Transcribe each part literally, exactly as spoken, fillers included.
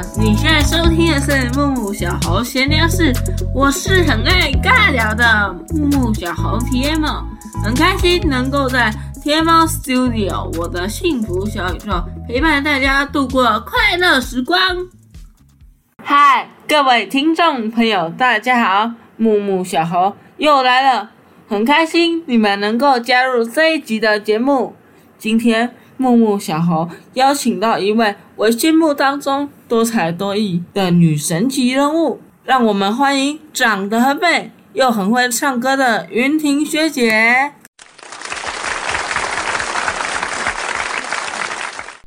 好，你现在收听的是木木小猴闲聊室，我是很爱尬聊的木木小猴 T M O， 很开心能够在 T M O Studio 我的幸福小宇宙陪伴大家度过快乐时光。嗨，各位听众朋友，大家好，木木小猴又来了，很开心你们能够加入这一集的节目。今天木木小猴邀请到一位我心目当中多才多艺的女神级人物，让我们欢迎长得很美又很会唱歌的云婷学姐。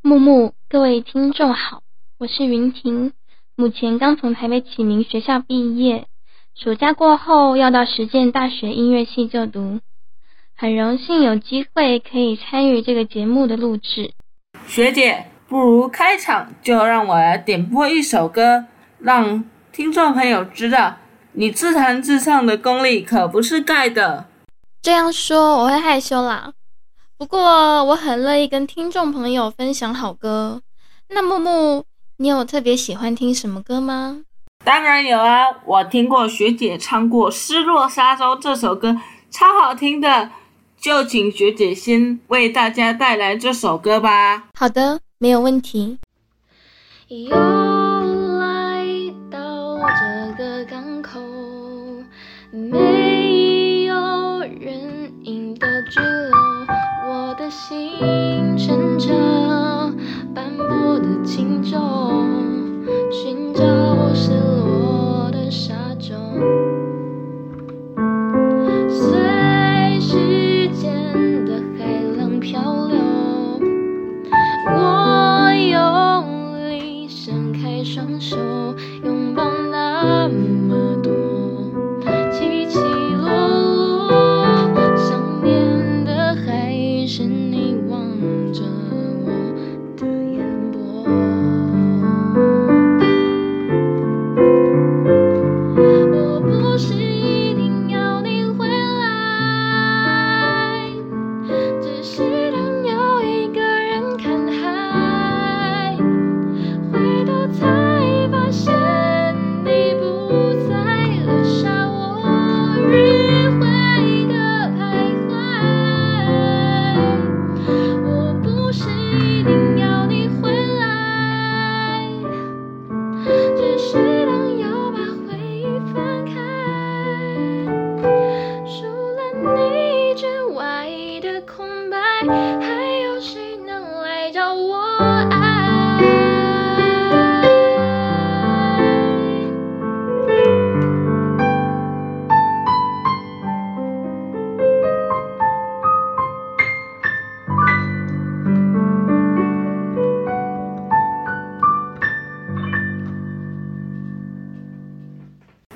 木木，各位听众好，我是云婷，目前刚从台北启明学校毕业，暑假过后要到实践大学音乐系就读，很荣幸有机会可以参与这个节目的录制。学姐，不如开场就让我来点播一首歌，让听众朋友知道你自弹自唱的功力可不是盖的。这样说我会害羞啦，不过我很乐意跟听众朋友分享好歌。那木木，你有特别喜欢听什么歌吗？当然有啊，我听过学姐唱过《失落沙洲》这首歌，超好听的，就请学姐先为大家带来这首歌吧。好的，没有问题。又来到这个港口，没有人影的居留，我的心乘着斑驳的轻舟，寻找失落的沙洲，随时间的海浪漂流，我用力伸开双手，拥抱那么多起起落落，想念的还是你望着我的眼波。我不是一定要你回来，只是当又一个人看海，回头才发现你不在了，留下我迂回的徘徊。我不是一定要你回来，只是当又把回忆翻开，除了你之外的空白，还有谁能来找我爱？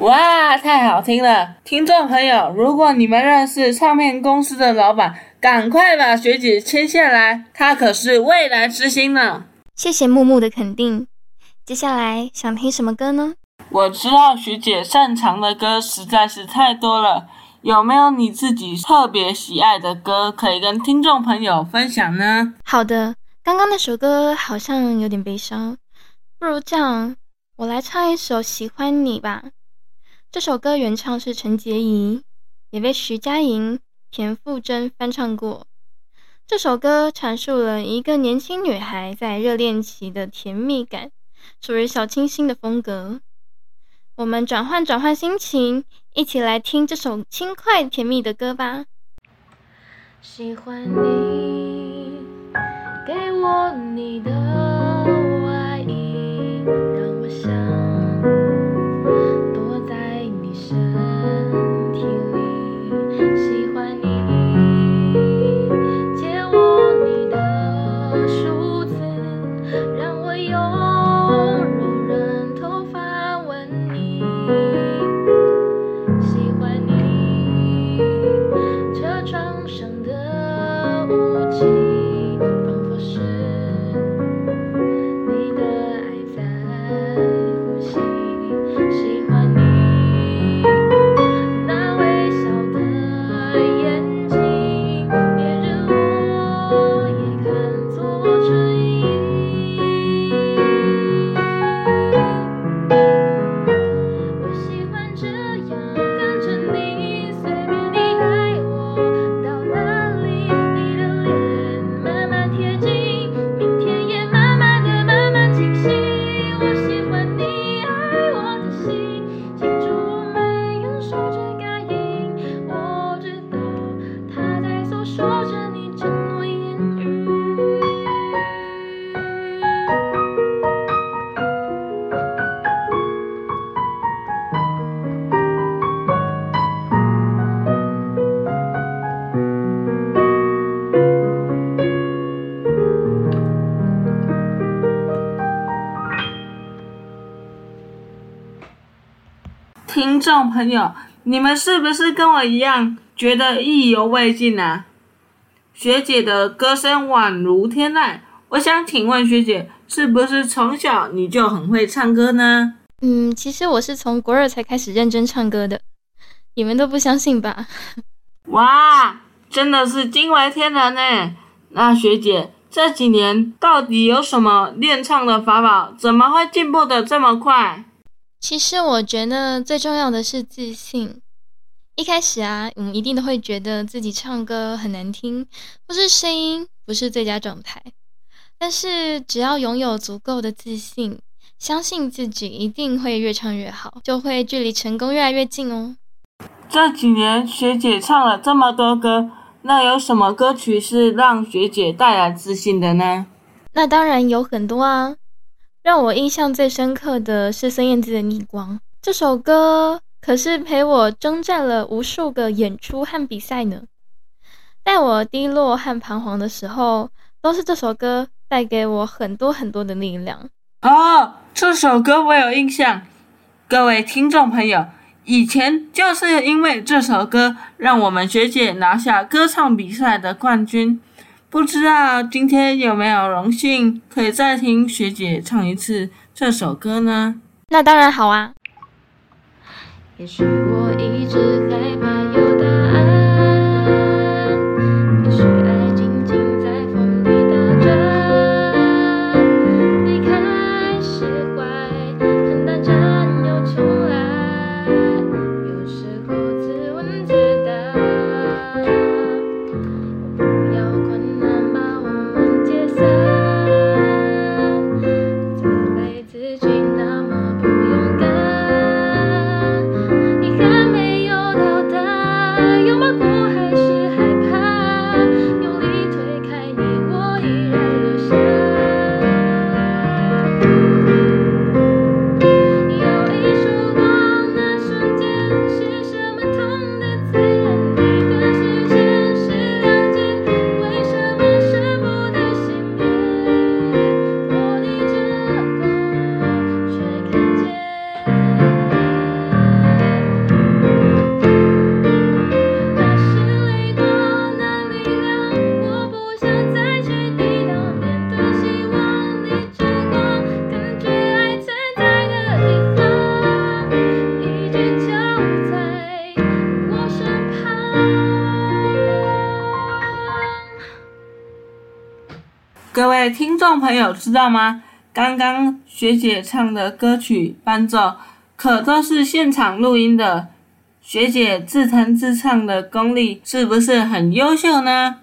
哇，太好听了！听众朋友，如果你们认识唱片公司的老板，赶快把学姐签下来，她可是未来之星呢。谢谢木木的肯定。接下来想听什么歌呢？我知道学姐擅长的歌实在是太多了，有没有你自己特别喜爱的歌可以跟听众朋友分享呢？好的，刚刚那首歌好像有点悲伤，不如这样，我来唱一首《喜欢你》吧。这首歌原唱是陈洁仪，也被徐佳莹、田馥甄翻唱过。这首歌阐述了一个年轻女孩在热恋期的甜蜜感，属于小清新的风格。我们转换转换心情，一起来听这首轻快甜蜜的歌吧。喜欢你，给我你的外衣，让我想上的雾气，仿佛是听众朋友，你们是不是跟我一样觉得意犹未尽啊？学姐的歌声宛如天籁，我想请问学姐，是不是从小你就很会唱歌呢？嗯，其实我是从国二才开始认真唱歌的，你们都不相信吧？哇，真的是惊为天人耶！那学姐这几年到底有什么练唱的法宝？怎么会进步的这么快？其实我觉得最重要的是自信。一开始啊，我们一定都会觉得自己唱歌很难听，或是声音不是最佳状态。但是只要拥有足够的自信，相信自己一定会越唱越好，就会距离成功越来越近哦。这几年学姐唱了这么多歌，那有什么歌曲是让学姐带来自信的呢？那当然有很多啊，让我印象最深刻的是孙燕姿的《逆光》，这首歌可是陪我征战了无数个演出和比赛呢。在我低落和彷徨的时候，都是这首歌带给我很多很多的力量。哦，这首歌我有印象。各位听众朋友，以前就是因为这首歌让我们学姐拿下歌唱比赛的冠军。不知道今天有没有荣幸可以再听学姐唱一次这首歌呢？那当然好啊。也许我一直害怕有答案，听众朋友知道吗？刚刚学姐唱的歌曲伴奏可都是现场录音的，学姐自弹自唱的功力是不是很优秀呢？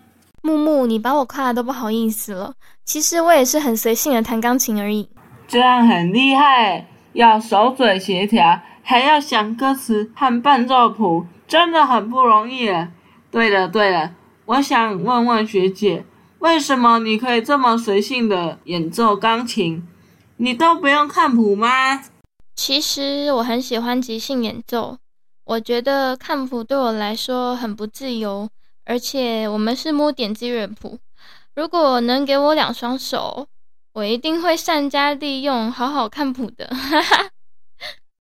木木，你把我夸得都不好意思了，其实我也是很随性的弹钢琴而已。这样很厉害，要手嘴协调，还要想歌词和伴奏谱，真的很不容易了。对了对了，我想问问学姐，为什么你可以这么随性的演奏钢琴？你都不用看谱吗？其实我很喜欢即兴演奏，我觉得看谱对我来说很不自由，而且我们是摸点击乐谱。如果能给我两双手，我一定会善加利用，好好看谱的。哈哈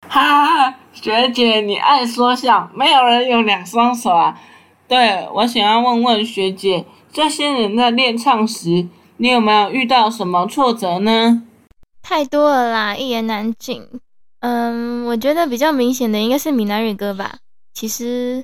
哈哈，学姐你爱说笑，没有人有两双手啊。对，我想要问问学姐，这些人在练唱时，你有没有遇到什么挫折呢？太多了啦，一言难尽。嗯，我觉得比较明显的应该是闽南语歌吧。其实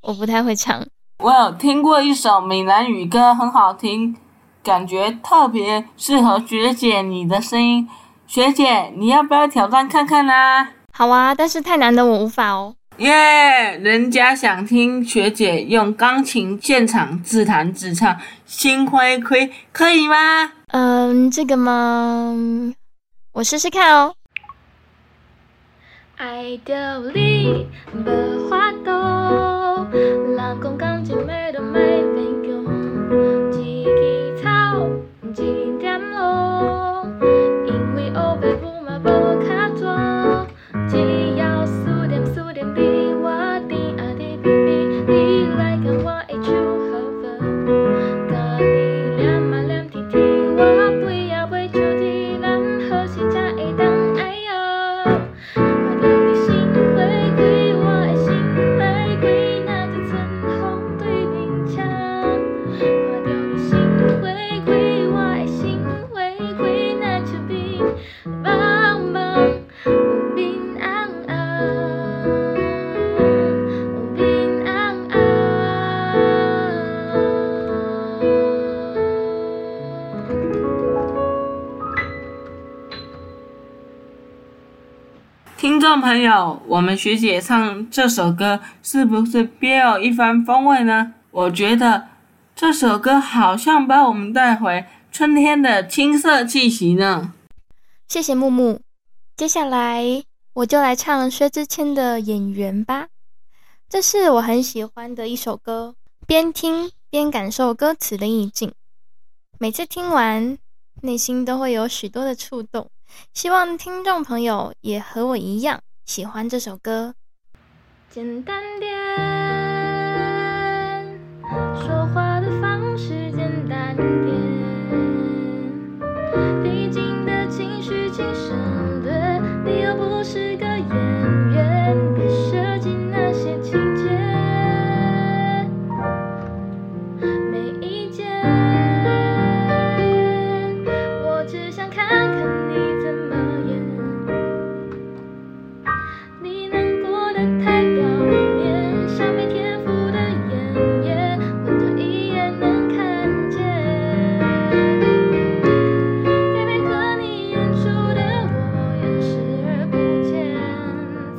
我不太会唱。我有听过一首闽南语歌，很好听，感觉特别适合学姐你的声音。学姐，你要不要挑战看看啊？好啊，但是太难的我无法哦。耶、yeah, 人家想听学姐用钢琴现场自弹自唱，心亏亏，可以吗？嗯，这个吗？我试试看哦。爱到你无法度，人讲钢琴要着莫勉强，一枝草，一点露，因为黑白母嘛无卡住，只要思念思念比我甜啊甜蜜蜜，你来甲我的手好分，甲你黏啊黏甜甜，我飞啊飞像天，咱何时才会当爱哟？看到你心花开。听众朋友，我们学姐唱这首歌是不是别有一番风味呢？我觉得这首歌好像把我们带回春天的青涩气息呢。谢谢木木，接下来我就来唱薛之谦的《演员》吧。这是我很喜欢的一首歌，边听边感受歌词的意境，每次听完内心都会有许多的触动，希望听众朋友也和我一样喜欢这首歌。简单点，说话的方式简单点，递进的情绪请省略，你又不是个演员，别设计那些情节，没意见，我只想看看你怎么演，你难过的太表面，像没天赋的演员，我就一眼能看见，该配合你演出的我也视而不见，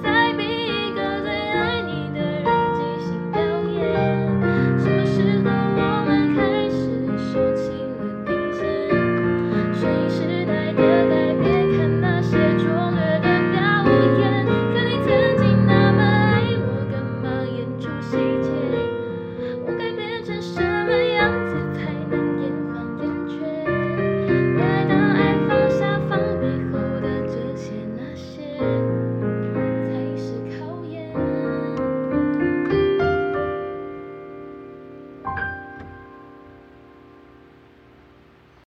再逼一个最爱你的人即兴表演，什么时候我们开始收起了底线，顺应时代的改变，看那些拙劣的表演，可你曾经那么爱我，干嘛演出细节，我该变成什么样子才能延缓厌倦，来当爱放下防备后的这些那些才是考验。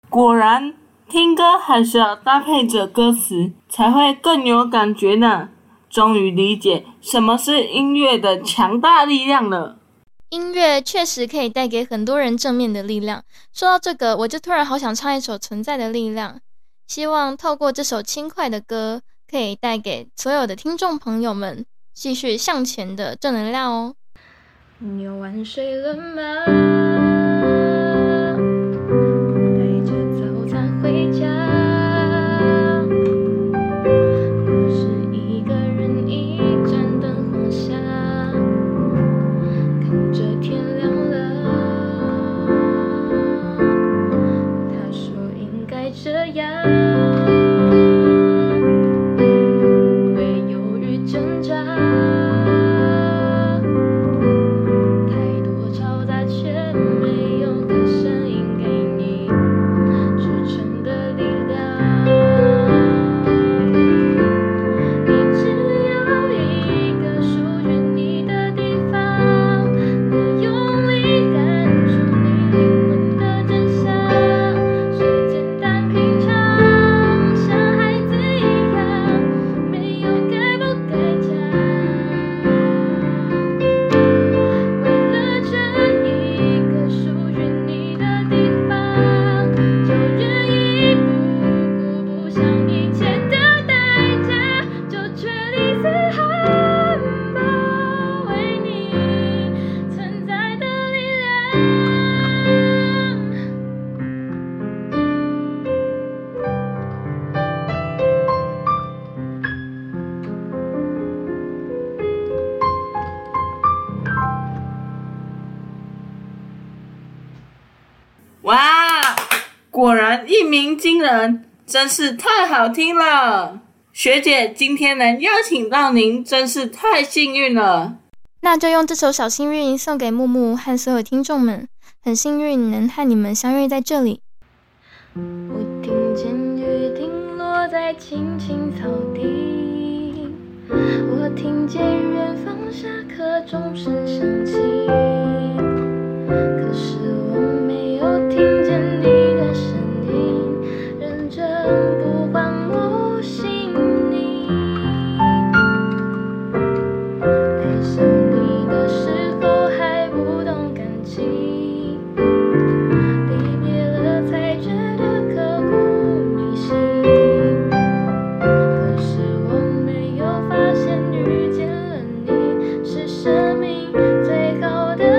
果然，听歌还是要搭配着歌词，才会更有感觉呢。终于理解什么是音乐的强大力量了。音乐确实可以带给很多人正面的力量。说到这个，我就突然好想唱一首《存在的力量》，希望透过这首轻快的歌，可以带给所有的听众朋友们继续向前的正能量哦。你有玩水了吗？带着早餐回家，我是一个人一盏灯晃下，看着天亮了，他说应该这样，不会犹豫挣扎，太多嘈杂却没有歌声音给你支撑的力量，你只要一个属于你的地方，能用力感触你灵魂的真相，是简单平常，像孩子一样，没有该不该讲，为了这一个属于你的地方，就愿意不顾不想一切的代价，就全力嘶喊吧，为你存在的力量。哇，果然一鸣惊人，真是太好听了！学姐今天能邀请到您，真是太幸运了。那就用这首《小幸运》送给木木和所有听众们，很幸运能和你们相遇在这里。我听见雨停落在青青草地，我听见远方下课钟声响起，可是我没有听见你的声音，认真不忘我心里。爱上你的时候还不懂感激，离别了才觉得刻骨铭心，可是我没有发现遇见了你是生命最好的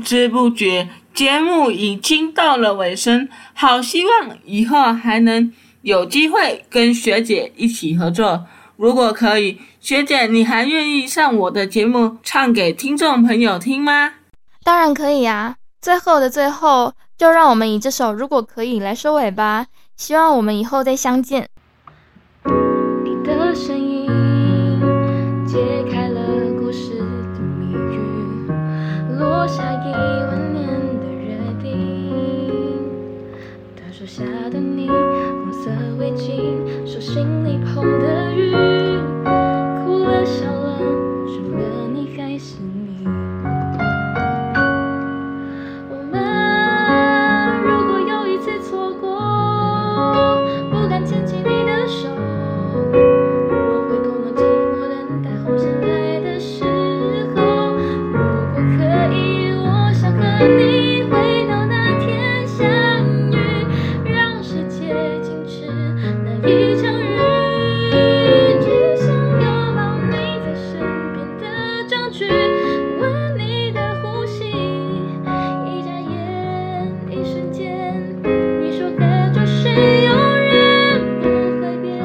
知不觉，节目已经到了尾声，好希望以后还能有机会跟学姐一起合作。如果可以，学姐你还愿意上我的节目唱给听众朋友听吗？当然可以啊，最后的最后，就让我们以这首《如果可以》来收尾吧，希望我们以后再相见。你的声音解开了故事的谜语，落下一万年的约定，大树下的你，红色围巾，手心里捧的雨，哭了笑了，除了你还是你。我们如果有一次错过，不敢牵起你的手，我会多么寂寞，等待红线来的时候。如果可以，我想和你回到那天相遇，让世界静止那一场日剧，想拥抱你在身边的证据，闻你的呼吸，一眨眼一瞬间，你说的就是永远不会变。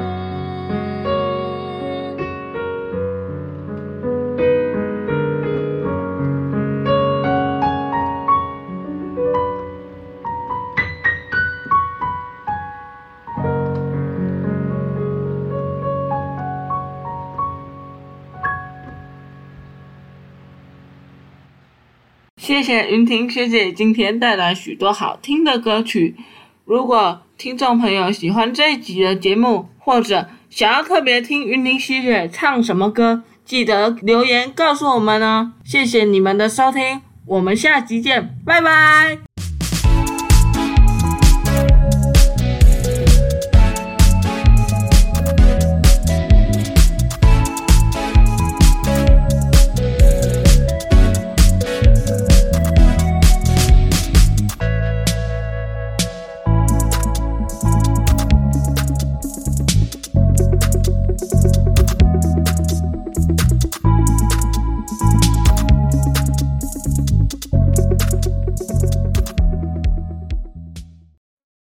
谢谢云婷学姐今天带来许多好听的歌曲。如果听众朋友喜欢这一集的节目，或者想要特别听云婷学姐唱什么歌，记得留言告诉我们哦。谢谢你们的收听，我们下集见，拜拜。